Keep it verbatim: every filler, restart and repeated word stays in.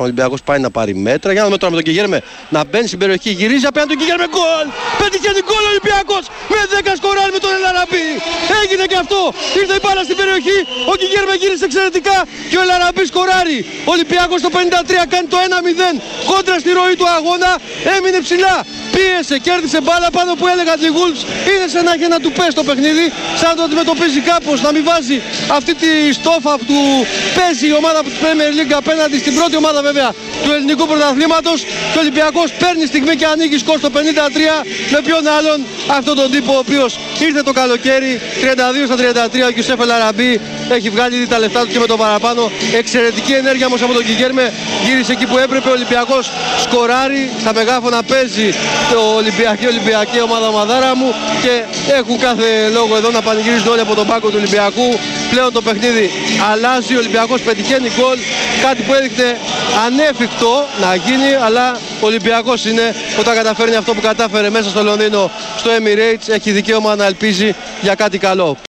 Ο Ολυμπιακός πάει να πάρει μέτρα. Για να δούμε τώρα με τον Κιγέρμε να μπαίνει στην περιοχή. Γυρίζει απέναντι τον Κιγέρμε. Γκολ! Πετυχαίνει γκολ ο Ολυμπιακός! Με δέκα σκοράρει με τον Ελ Αραμπί. Έγινε και αυτό. Ήρθε η μπάλα στην περιοχή. Ο Κιγέρμε γύρισε εξαιρετικά και ο Ελ Αραμπί σκοράρει. Ο Ολυμπιακός στο πενήντα τρία κάνει το ένα μηδέν. Κόντρα στη ροή του αγώνα. Έμεινε ψηλά. Πίεσε, κέρδισε μπάλα πάνω που έλεγα τη Γουλβς. Είναι σαν να έχει ένα του πες το παιχνίδι. Σαν να το αντιμετωπίζει κάπως. Να μην βάζει αυτή τη στόφα που παίζει η ομάδα του Premier League απέναντι στην πρώτη ομάδα βέβαια του ελληνικού πρωταθλήματος. Και ο Ολυμπιακός παίρνει στιγμή και ανοίγει σκορ στο πενήντα τρία. Με ποιον άλλον αυτόν τον τύπο ο οποίος ήρθε το καλοκαίρι. τριάντα δύο στα τριάντα τρία ο Γιούσεφ Ελ Αραμπί έχει βγάλει ήδη τα λεφτά του και με το παραπάνω. Εξαιρετική ενέργεια όμως από τον Κιγέρμε. Γύρισε εκεί που έπρεπε. Ο Ολυμπιακός σκοράρει. Στα μεγάφωνα παίζει το Ολυμπιακή, Ολυμπιακή ομάδα μαδάρα μου και έχουν κάθε λόγο εδώ να πανηγυρίζουν όλοι από τον πάγκο του Ολυμπιακού. Πλέον το παιχνίδι αλλάζει, ο Ολυμπιακός πετυχαίνει γκολ, κάτι που έδειχνε ανέφικτο να γίνει, αλλά ο Ολυμπιακός είναι όταν καταφέρνει αυτό που κατάφερε μέσα στο Λονδίνο, στο Emirates, έχει δικαίωμα να ελπίζει για κάτι καλό.